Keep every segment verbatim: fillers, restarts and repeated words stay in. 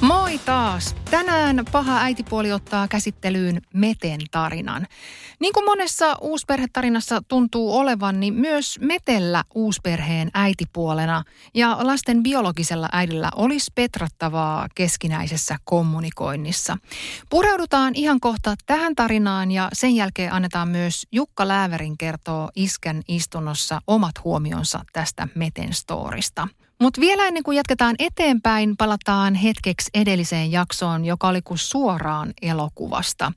Moi taas! Tänään paha äitipuoli ottaa käsittelyyn Meten tarinan. Niin kuin monessa uusperhetarinassa tuntuu olevan, niin myös Metellä uusperheen äitipuolena ja lasten biologisella äidillä olisi petrattavaa keskinäisessä kommunikoinnissa. Pureudutaan ihan kohta tähän tarinaan ja sen jälkeen annetaan myös Jukka Lääverin kertoa Iskän istunnossa omat huomionsa tästä Meten storista. Mutta vielä ennen kuin jatketaan eteenpäin, palataan hetkeksi edelliseen jaksoon, joka oli kuin suoraan elokuvasta.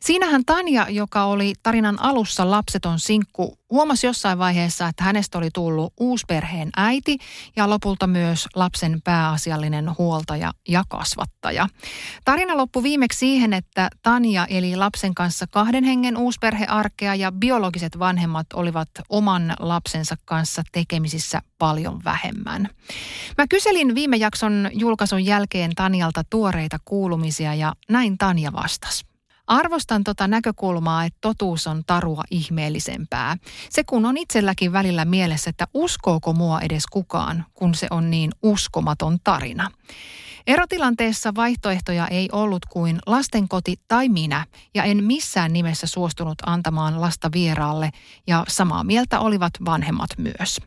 Siinähän Tanja, joka oli tarinan alussa lapseton sinkku, huomasi jossain vaiheessa, että hänestä oli tullut uusperheen äiti ja lopulta myös lapsen pääasiallinen huoltaja ja kasvattaja. Tarina loppui viimeksi siihen, että Tanja eli lapsen kanssa kahden hengen uusperhearkea ja biologiset vanhemmat olivat oman lapsensa kanssa tekemisissä paljon vähemmän. Mä kyselin viime jakson julkaisun jälkeen Tanjalta tuoreita kuulumisia ja näin Tanja vastasi. Arvostan tota näkökulmaa, että totuus on tarua ihmeellisempää. Se kun on itselläkin välillä mielessä, että uskooko mua edes kukaan, kun se on niin uskomaton tarina. Erotilanteessa vaihtoehtoja ei ollut kuin lastenkoti tai minä, ja en missään nimessä suostunut antamaan lasta vieraalle, ja samaa mieltä olivat vanhemmat myös.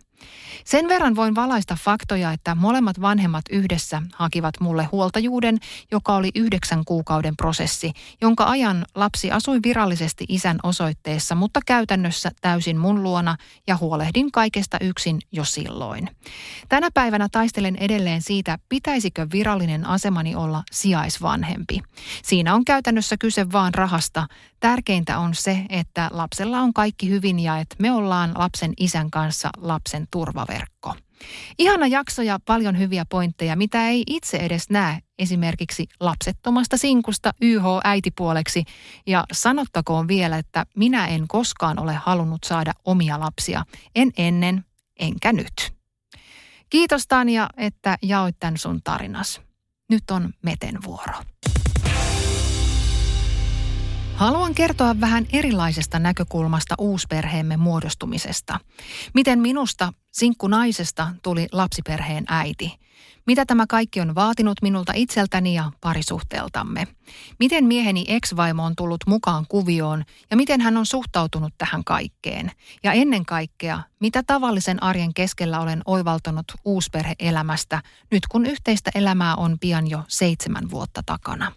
Sen verran voin valaista faktoja, että molemmat vanhemmat yhdessä hakivat mulle huoltajuuden, joka oli yhdeksän kuukauden prosessi, jonka ajan lapsi asui virallisesti isän osoitteessa, mutta käytännössä täysin mun luona ja huolehdin kaikesta yksin jo silloin. Tänä päivänä taistelen edelleen siitä, pitäisikö virallinen asemani olla sijaisvanhempi. Siinä on käytännössä kyse vaan rahasta. Tärkeintä on se, että lapsella on kaikki hyvin ja että me ollaan lapsen isän kanssa lapsen turvaverkko. Ihana jakso ja paljon hyviä pointteja, mitä ei itse edes näe, esimerkiksi lapsettomasta sinkusta yy hoo-äitipuoleksi. Ja sanottakoon vielä, että minä en koskaan ole halunnut saada omia lapsia, en ennen, enkä nyt. Kiitos Tanja, että jaoit tämän sun tarinas. Nyt on Meten vuoro. Haluan kertoa vähän erilaisesta näkökulmasta uusperheemme muodostumisesta. Miten minusta, sinkkunaisesta, tuli lapsiperheen äiti. Mitä tämä kaikki on vaatinut minulta itseltäni ja parisuhteeltamme. Miten mieheni ex-vaimo on tullut mukaan kuvioon ja miten hän on suhtautunut tähän kaikkeen. Ja ennen kaikkea, mitä tavallisen arjen keskellä olen oivaltanut uusperhe-elämästä, nyt kun yhteistä elämää on pian jo seitsemän vuotta takana.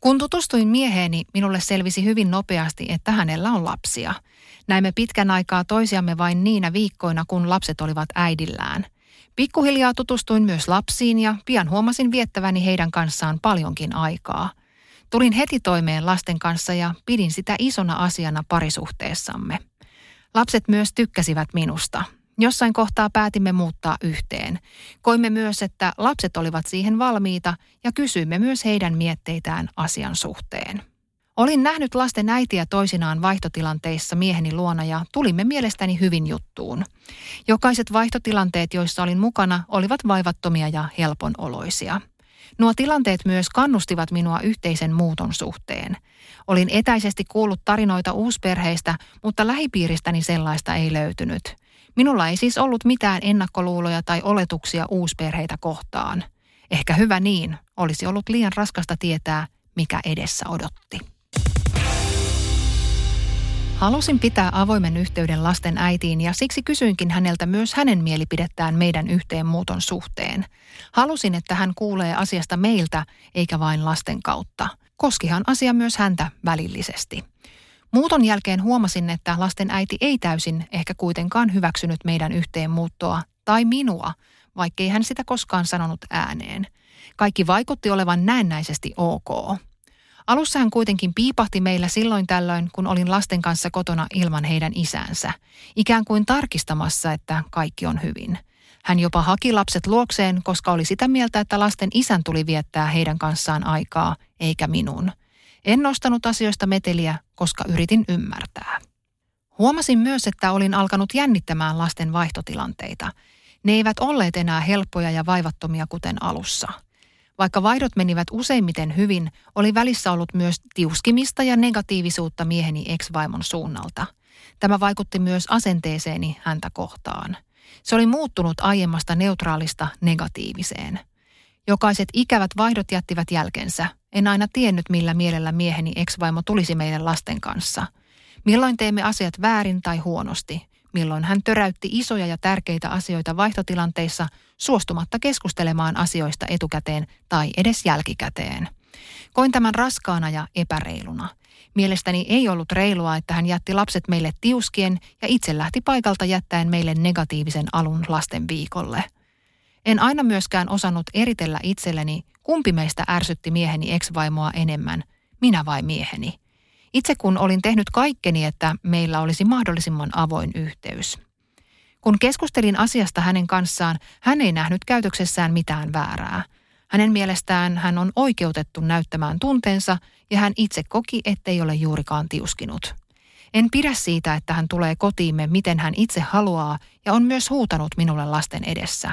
Kun tutustuin mieheeni, minulle selvisi hyvin nopeasti, että hänellä on lapsia. Näimme pitkän aikaa toisiamme vain niinä viikkoina, kun lapset olivat äidillään. Pikkuhiljaa tutustuin myös lapsiin ja pian huomasin viettäväni heidän kanssaan paljonkin aikaa. Tulin heti toimeen lasten kanssa ja pidin sitä isona asiana parisuhteessamme. Lapset myös tykkäsivät minusta. Jossain kohtaa päätimme muuttaa yhteen. Koimme myös, että lapset olivat siihen valmiita ja kysyimme myös heidän mietteitään asian suhteen. Olin nähnyt lasten äitiä toisinaan vaihtotilanteissa mieheni luona ja tulimme mielestäni hyvin juttuun. Jokaiset vaihtotilanteet, joissa olin mukana, olivat vaivattomia ja helponoloisia. Nuo tilanteet myös kannustivat minua yhteisen muuton suhteen. Olin etäisesti kuullut tarinoita uusperheistä, mutta lähipiiristäni sellaista ei löytynyt. Minulla ei siis ollut mitään ennakkoluuloja tai oletuksia uusperheitä kohtaan. Ehkä hyvä niin, olisi ollut liian raskasta tietää, mikä edessä odotti. Halusin pitää avoimen yhteyden lasten äitiin ja siksi kysyinkin häneltä myös hänen mielipidettään meidän yhteenmuuton suhteen. Halusin, että hän kuulee asiasta meiltä eikä vain lasten kautta. Koskihan asia myös häntä välillisesti. Muuton jälkeen huomasin, että lasten äiti ei täysin ehkä kuitenkaan hyväksynyt meidän yhteenmuuttoa tai minua, vaikkei hän sitä koskaan sanonut ääneen. Kaikki vaikutti olevan näennäisesti ok. Alussa hän kuitenkin piipahti meillä silloin tällöin, kun olin lasten kanssa kotona ilman heidän isänsä, ikään kuin tarkistamassa, että kaikki on hyvin. Hän jopa haki lapset luokseen, koska oli sitä mieltä, että lasten isän tuli viettää heidän kanssaan aikaa, eikä minun. En nostanut asioista meteliä, koska yritin ymmärtää. Huomasin myös, että olin alkanut jännittämään lasten vaihtotilanteita. Ne eivät olleet enää helppoja ja vaivattomia kuten alussa. Vaikka vaihdot menivät useimmiten hyvin, oli välissä ollut myös tiuskimista ja negatiivisuutta mieheni ex-vaimon suunnalta. Tämä vaikutti myös asenteeseeni häntä kohtaan. Se oli muuttunut aiemmasta neutraalista negatiiviseen. Jokaiset ikävät vaihdot jättivät jälkensä. En aina tiennyt, millä mielellä mieheni ex-vaimo tulisi meidän lasten kanssa. Milloin teimme asiat väärin tai huonosti? Milloin hän töräytti isoja ja tärkeitä asioita vaihtotilanteissa suostumatta keskustelemaan asioista etukäteen tai edes jälkikäteen? Koin tämän raskaana ja epäreiluna. Mielestäni ei ollut reilua, että hän jätti lapset meille tiuskien ja itse lähti paikalta jättäen meille negatiivisen alun lasten viikolle. En aina myöskään osannut eritellä itselleni, kumpi meistä ärsytti mieheni ex-vaimoa enemmän, minä vai mieheni. Itse kun olin tehnyt kaikkeni, että meillä olisi mahdollisimman avoin yhteys. Kun keskustelin asiasta hänen kanssaan, hän ei nähnyt käytöksessään mitään väärää. Hänen mielestään hän on oikeutettu näyttämään tunteensa ja hän itse koki, ettei ole juurikaan tiuskinut. En pidä siitä, että hän tulee kotiimme miten hän itse haluaa ja on myös huutanut minulle lasten edessä.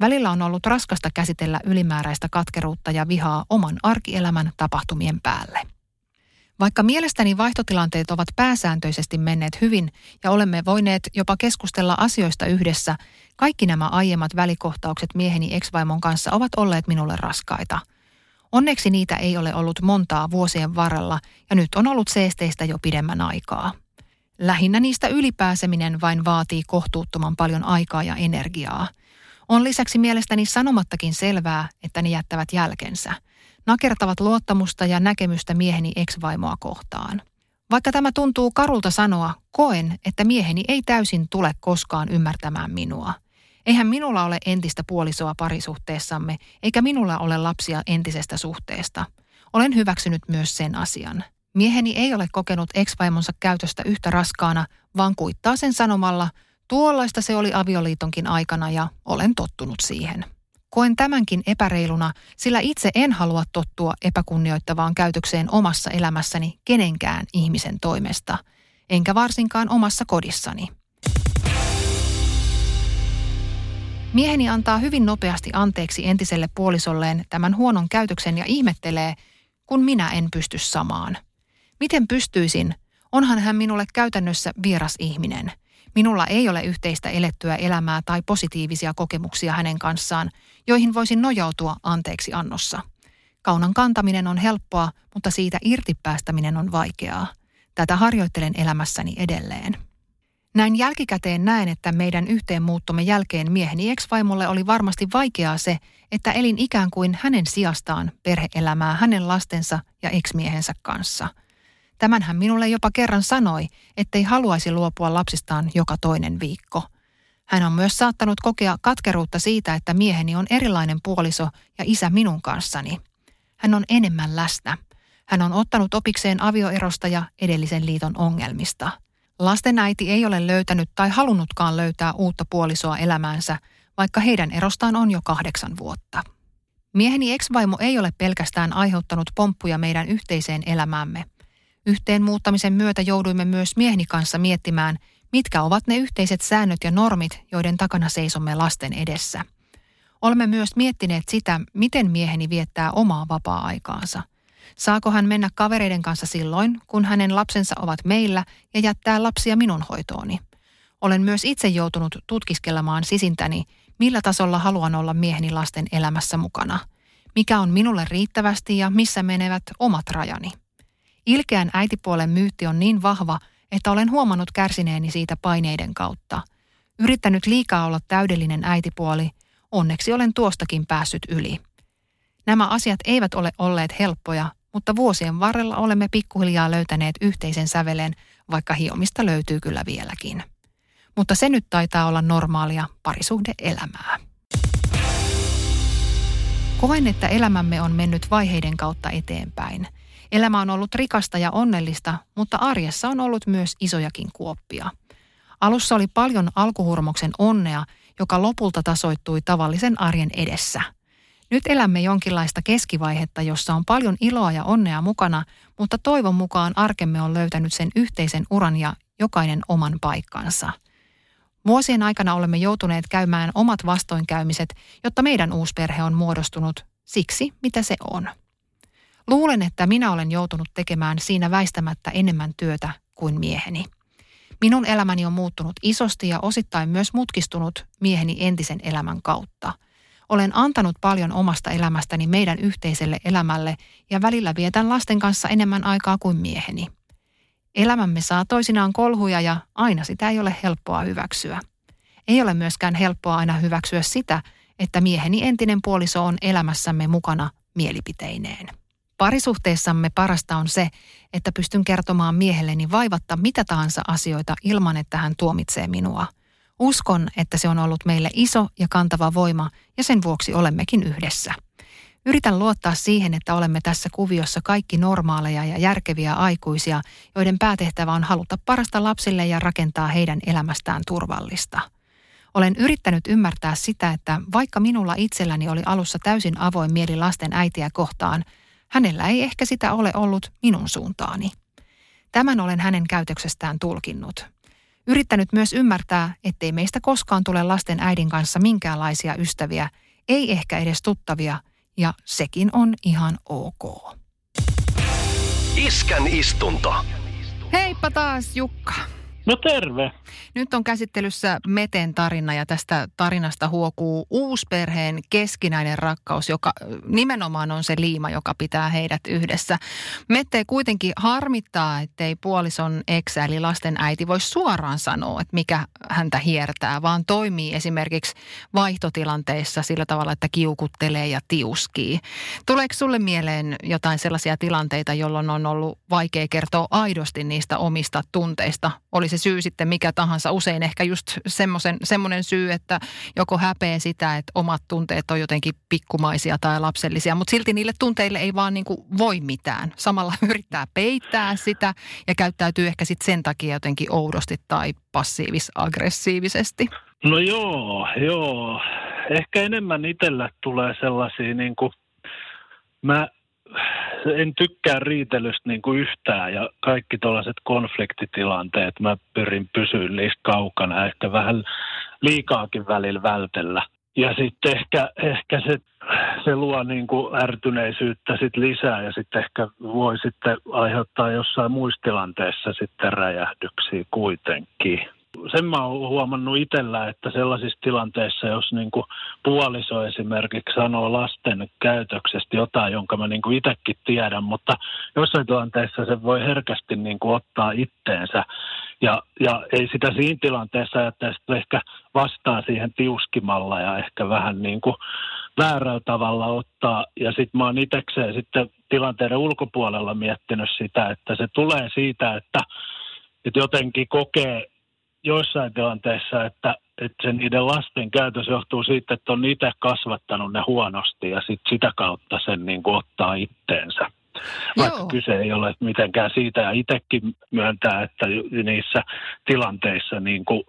Välillä on ollut raskasta käsitellä ylimääräistä katkeruutta ja vihaa oman arkielämän tapahtumien päälle. Vaikka mielestäni vaihtotilanteet ovat pääsääntöisesti menneet hyvin ja olemme voineet jopa keskustella asioista yhdessä, kaikki nämä aiemmat välikohtaukset mieheni ex-vaimon kanssa ovat olleet minulle raskaita. Onneksi niitä ei ole ollut montaa vuosien varrella ja nyt on ollut seesteistä jo pidemmän aikaa. Lähinnä niistä ylipääseminen vain vaatii kohtuuttoman paljon aikaa ja energiaa. On lisäksi mielestäni sanomattakin selvää, että ne jättävät jälkensä. Nakertavat luottamusta ja näkemystä mieheni ex-vaimoa kohtaan. Vaikka tämä tuntuu karulta sanoa, koen, että mieheni ei täysin tule koskaan ymmärtämään minua. Eihän minulla ole entistä puolisoa parisuhteessamme, eikä minulla ole lapsia entisestä suhteesta. Olen hyväksynyt myös sen asian. Mieheni ei ole kokenut ex-vaimonsa käytöstä yhtä raskaana, vaan kuittaa sen sanomalla, tuollaista se oli avioliitonkin aikana ja olen tottunut siihen. Koen tämänkin epäreiluna, sillä itse en halua tottua epäkunnioittavaan käytökseen omassa elämässäni kenenkään ihmisen toimesta, enkä varsinkaan omassa kodissani. Mieheni antaa hyvin nopeasti anteeksi entiselle puolisolleen tämän huonon käytöksen ja ihmettelee, kun minä en pysty samaan. Miten pystyisin? Onhan hän minulle käytännössä vieras ihminen. Minulla ei ole yhteistä elettyä elämää tai positiivisia kokemuksia hänen kanssaan, joihin voisin nojautua anteeksi annossa. Kaunan kantaminen on helppoa, mutta siitä irti päästäminen on vaikeaa. Tätä harjoittelen elämässäni edelleen. Näin jälkikäteen näen, että meidän yhteenmuuttomme jälkeen mieheni ex-vaimolle oli varmasti vaikeaa se, että elin ikään kuin hänen sijastaan perhe-elämää hänen lastensa ja ex-miehensä kanssa. Tämän hän minulle jopa kerran sanoi, ettei haluaisi luopua lapsistaan joka toinen viikko. Hän on myös saattanut kokea katkeruutta siitä, että mieheni on erilainen puoliso ja isä minun kanssani. Hän on enemmän läsnä. Hän on ottanut opikseen avioerosta ja edellisen liiton ongelmista. Lasten äiti ei ole löytänyt tai halunnutkaan löytää uutta puolisoa elämäänsä, vaikka heidän erostaan on jo kahdeksan vuotta. Mieheni ex-vaimo ei ole pelkästään aiheuttanut pomppuja meidän yhteiseen elämäämme. Yhteen muuttamisen myötä jouduimme myös mieheni kanssa miettimään, mitkä ovat ne yhteiset säännöt ja normit, joiden takana seisomme lasten edessä. Olemme myös miettineet sitä, miten mieheni viettää omaa vapaa-aikaansa. Saako hän mennä kavereiden kanssa silloin, kun hänen lapsensa ovat meillä ja jättää lapsia minun hoitooni? Olen myös itse joutunut tutkiskelemaan sisintäni, millä tasolla haluan olla mieheni lasten elämässä mukana. Mikä on minulle riittävästi ja missä menevät omat rajani? Ilkeän äitipuolen myytti on niin vahva, että olen huomannut kärsineeni siitä paineiden kautta. Yrittänyt liikaa olla täydellinen äitipuoli, onneksi olen tuostakin päässyt yli. Nämä asiat eivät ole olleet helppoja, mutta vuosien varrella olemme pikkuhiljaa löytäneet yhteisen sävelen, vaikka hiomista löytyy kyllä vieläkin. Mutta se nyt taitaa olla normaalia parisuhde-elämää. Koen, että elämämme on mennyt vaiheiden kautta eteenpäin. Elämä on ollut rikasta ja onnellista, mutta arjessa on ollut myös isojakin kuoppia. Alussa oli paljon alkuhurmoksen onnea, joka lopulta tasoittui tavallisen arjen edessä. Nyt elämme jonkinlaista keskivaihetta, jossa on paljon iloa ja onnea mukana, mutta toivon mukaan arkemme on löytänyt sen yhteisen uran ja jokainen oman paikkansa. Vuosien aikana olemme joutuneet käymään omat vastoinkäymiset, jotta meidän uusperhe on muodostunut siksi, mitä se on. Luulen, että minä olen joutunut tekemään siinä väistämättä enemmän työtä kuin mieheni. Minun elämäni on muuttunut isosti ja osittain myös mutkistunut mieheni entisen elämän kautta. Olen antanut paljon omasta elämästäni meidän yhteiselle elämälle ja välillä vietän lasten kanssa enemmän aikaa kuin mieheni. Elämämme saa toisinaan kolhuja ja aina sitä ei ole helppoa hyväksyä. Ei ole myöskään helppoa aina hyväksyä sitä, että mieheni entinen puoliso on elämässämme mukana mielipiteineen. Parisuhteessamme parasta on se, että pystyn kertomaan miehelleni vaivatta mitä tahansa asioita ilman, että hän tuomitsee minua. Uskon, että se on ollut meille iso ja kantava voima ja sen vuoksi olemmekin yhdessä. Yritän luottaa siihen, että olemme tässä kuviossa kaikki normaaleja ja järkeviä aikuisia, joiden päätehtävä on haluta parasta lapsille ja rakentaa heidän elämästään turvallista. Olen yrittänyt ymmärtää sitä, että vaikka minulla itselläni oli alussa täysin avoin mieli lasten äitiä kohtaan, hänellä ei ehkä sitä ole ollut minun suuntaani. Tämän olen hänen käytöksestään tulkinnut. Yrittänyt myös ymmärtää, ettei meistä koskaan tule lasten äidin kanssa minkäänlaisia ystäviä, ei ehkä edes tuttavia, ja sekin on ihan ok. Iskän istunto. Heippa taas, Jukka. No terve. Nyt on käsittelyssä Meten tarina ja tästä tarinasta huokuu uusperheen keskinäinen rakkaus, joka nimenomaan on se liima, joka pitää heidät yhdessä. Mette kuitenkin harmittaa, ettei puolison eksä eli lasten äiti voi suoraan sanoa, että mikä häntä hiertää, vaan toimii esimerkiksi vaihtotilanteissa sillä tavalla, että kiukuttelee ja tiuskii. Tuleeko sulle mieleen jotain sellaisia tilanteita, jolloin on ollut vaikea kertoa aidosti niistä omista tunteista? Oli se syy sitten mikä tahansa, usein ehkä just semmoinen syy, että joko häpeää sitä, että omat tunteet on jotenkin pikkumaisia tai lapsellisia, mutta silti niille tunteille ei vaan niin kuin voi mitään. Samalla yrittää peittää sitä ja käyttäytyy ehkä sitten sen takia jotenkin oudosti tai passiivis-aggressiivisesti. No joo, joo. Ehkä enemmän itsellä tulee sellaisia niin kuin mä... En tykkää riitelystä niin kuin yhtään ja kaikki tuollaiset konfliktitilanteet, mä pyrin pysyä niistä kaukana, ehkä vähän liikaakin välillä vältellä. Ja sitten ehkä, ehkä se, se luo niin kuin ärtyneisyyttä sit lisää ja sitten ehkä voi sitten aiheuttaa jossain muissa tilanteissa sitten räjähdyksiä kuitenkin. Sen mä oon huomannut itsellä, että sellaisissa tilanteissa, jos niin kuin puoliso esimerkiksi sanoo lasten käytöksestä jotain, jonka mä niin kuin itsekin tiedän, mutta jossain tilanteessa se voi herkästi niin kuin ottaa itteensä. Ja, ja ei sitä siinä tilanteessa, että sitten ehkä vastaa siihen tiuskimalla ja ehkä vähän niin kuin väärällä tavalla ottaa. Ja sitten mä oon itsekseen sitten tilanteiden ulkopuolella miettinyt sitä, että se tulee siitä, että, että jotenkin kokee joissain tilanteissa, että, että se niiden lasten käytös johtuu siitä, että on itse kasvattanut ne huonosti ja sit sitä kautta sen niin kuin ottaa itteensä. Vaikka Joo. kyse ei ole mitenkään siitä ja itsekin myöntää, että niissä tilanteissa niin kuin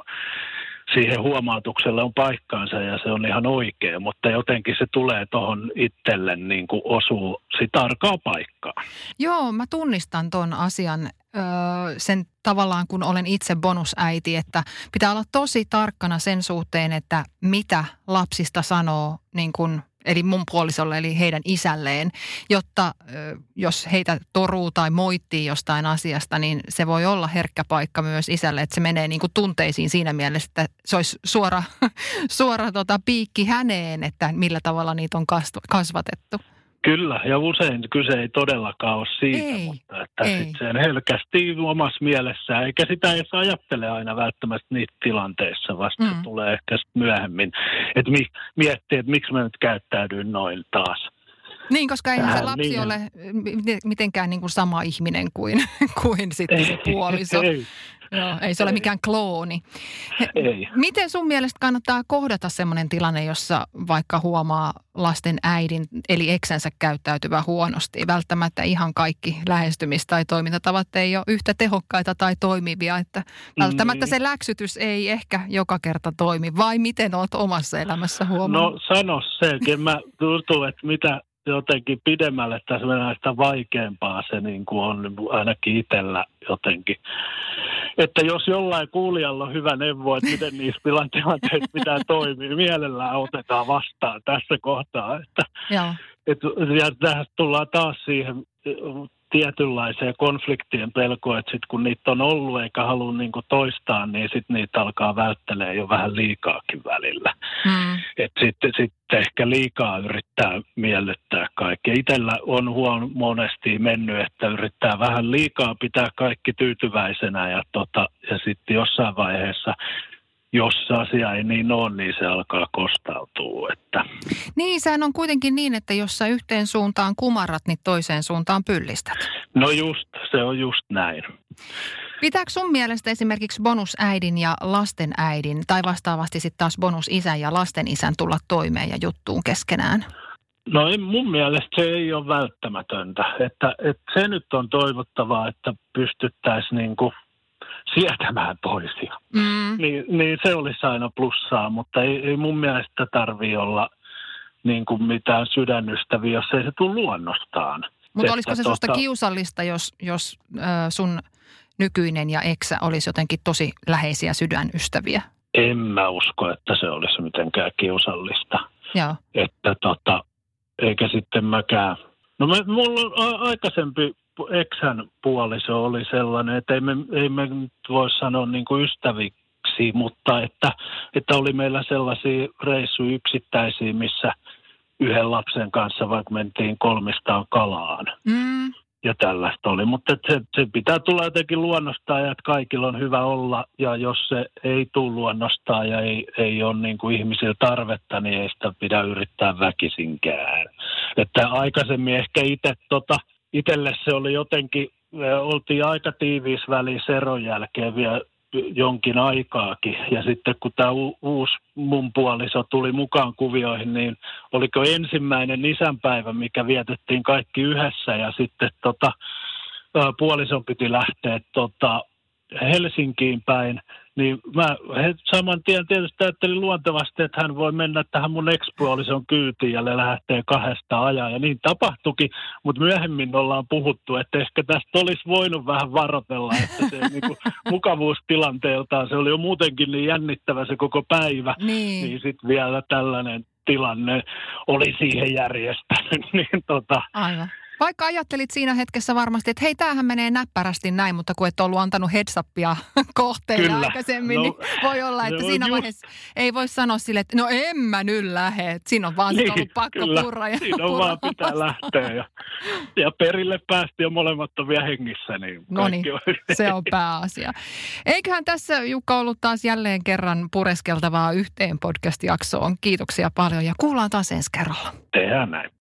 siihen huomautukselle on paikkaansa ja se on ihan oikea, mutta jotenkin se tulee tuohon itselle niin kuin osuu sitä arkaa paikkaa. Joo, mä tunnistan ton asian. Sen tavallaan, kun olen itse bonusäiti, että pitää olla tosi tarkkana sen suhteen, että mitä lapsista sanoo niin kuin, eli mun puolisolle, eli heidän isälleen, jotta jos heitä toruu tai moittii jostain asiasta, niin se voi olla herkkä paikka myös isälle, että se menee niin kuin tunteisiin siinä mielessä, että se olisi suora, suora tota, piikki häneen, että millä tavalla niitä on kasvatettu. Kyllä, ja usein kyse ei todellakaan ole siitä, ei, mutta että sit sen helkästi omassa mielessään, eikä sitä edes ajattele aina välttämättä niitä tilanteissa, vasta mm. se tulee ehkä myöhemmin, että mi- miettii, että miksi mä nyt käyttäydyin noin taas. Niin, koska ei se lapsi niin ole mitenkään niin kuin sama ihminen kuin, kuin sitten se puoliso. Ei, ei. Joo, ei se ole mikään klooni. Ei. Miten sun mielestä kannattaa kohdata semmoinen tilanne, jossa vaikka huomaa lasten äidin eli eksänsä käyttäytyvän huonosti? Välttämättä ihan kaikki lähestymis- tai toimintatavat ei ole yhtä tehokkaita tai toimivia. Että välttämättä se läksytys ei ehkä joka kerta toimi. Vai miten olet omassa elämässä huomannut? No sano senkin. Mä tuntuu, että mitä jotenkin pidemmälle tässä mennään, sitä vaikeampaa se niin kuin on ainakin itsellä jotenkin. että jos jollain kuulijalla on hyvä neuvo, että miten niissä tilanteissa pitää toimia, mielellään otetaan vastaan tässä kohtaa. Että, että, ja tähän tullaan taas siihen tietynlaiseen konfliktien pelkoon, että sit kun niitä on ollut eikä halua niinku toistaa, niin sitten niitä alkaa välttelee jo vähän liikaakin välillä. Mm. Että sitten sit ehkä liikaa yrittää miellyttää kaikki. Itsellä on huon monesti mennyt, että yrittää vähän liikaa pitää kaikki tyytyväisenä ja, tota, ja sitten jossain vaiheessa, jos asia ei niin ole, niin se alkaa kostautua. Että. Niin, sehän on kuitenkin niin, että jos sä yhteen suuntaan kumarrat, niin toiseen suuntaan pyllistät. No just, se on just näin. Pitääkö sun mielestä esimerkiksi bonusäidin ja lasten äidin, tai vastaavasti sitten taas bonusisän ja lasten isän tulla toimeen ja juttuun keskenään? No en, mun mielestä se ei ole välttämätöntä. Että, että se nyt on toivottavaa, että pystyttäisiin niin kuin sietämään toisia. Mm. Niin, niin se olisi aina plussaa, mutta ei, ei mun mielestä tarvitse olla niin kuin mitään sydännystäviä, jos ei se tule luonnostaan. Mutta olisiko se susta tota... kiusallista, jos, jos äh, sun nykyinen ja eksä olisi jotenkin tosi läheisiä sydänystäviä? En mä usko, että se olisi mitenkään kiusallista. Joo. Että tota, eikä sitten mäkään. No mä, mulla on aikaisempi eksän puoliso oli sellainen, että ei me, ei me voi sanoa niin kuin ystäviksi, mutta että, että oli meillä sellaisia reissuja yksittäisiä, missä yhden lapsen kanssa vaikka mentiin kolmistaan kalaan. Mm. Ja tällaista oli, mutta se, se pitää tulla jotenkin luonnostaan ja että kaikilla on hyvä olla ja jos se ei tule luonnostaan ja ei, ei ole niin kuin ihmisillä tarvetta, niin ei sitä pidä yrittää väkisinkään. Että aikaisemmin ehkä itse tota, itselle se oli jotenkin, oltiin aika tiiviis välissä eron jälkeen vielä jonkin aikaakin. Ja sitten kun tämä u- uusi mun puoliso tuli mukaan kuvioihin, niin oliko ensimmäinen isänpäivä, mikä vietettiin kaikki yhdessä. Ja sitten tota, puolison piti lähteä tota, Helsinkiin päin. Niin mä saman tien tietysti ajattelin luontevasti, että hän voi mennä tähän mun ex-puolison kyytiin ja ne lähtee kahdesta ajaa. Ja niin tapahtuikin, mutta myöhemmin ollaan puhuttu, että ehkä tästä olisi voinut vähän varotella, että se niinku mukavuustilanteeltaan, se oli jo muutenkin niin jännittävä se koko päivä, niin, niin sitten vielä tällainen tilanne oli siihen järjestänyt. Niin tota. Aivan. Vaikka ajattelit siinä hetkessä varmasti, että hei, tämähän menee näppärästi näin, mutta kun et ollut antanut headsappia kohteille aikaisemmin, no, niin voi olla, että siinä just vaiheessa ei voi sanoa sille, että no en mä nyt lähde. Siinä on vaan niin, ollut pakko kyllä purra. Ja siinä on vaan pitää lähteä. Ja, ja perille päästi jo molemmat on vielä hengissä. Niin no niin, se on pääasia. Eiköhän tässä, Jukka, ollut taas jälleen kerran pureskeltavaa yhteen podcast-jaksoon. Kiitoksia paljon ja kuullaan taas ensi kerralla. Tehdään näin.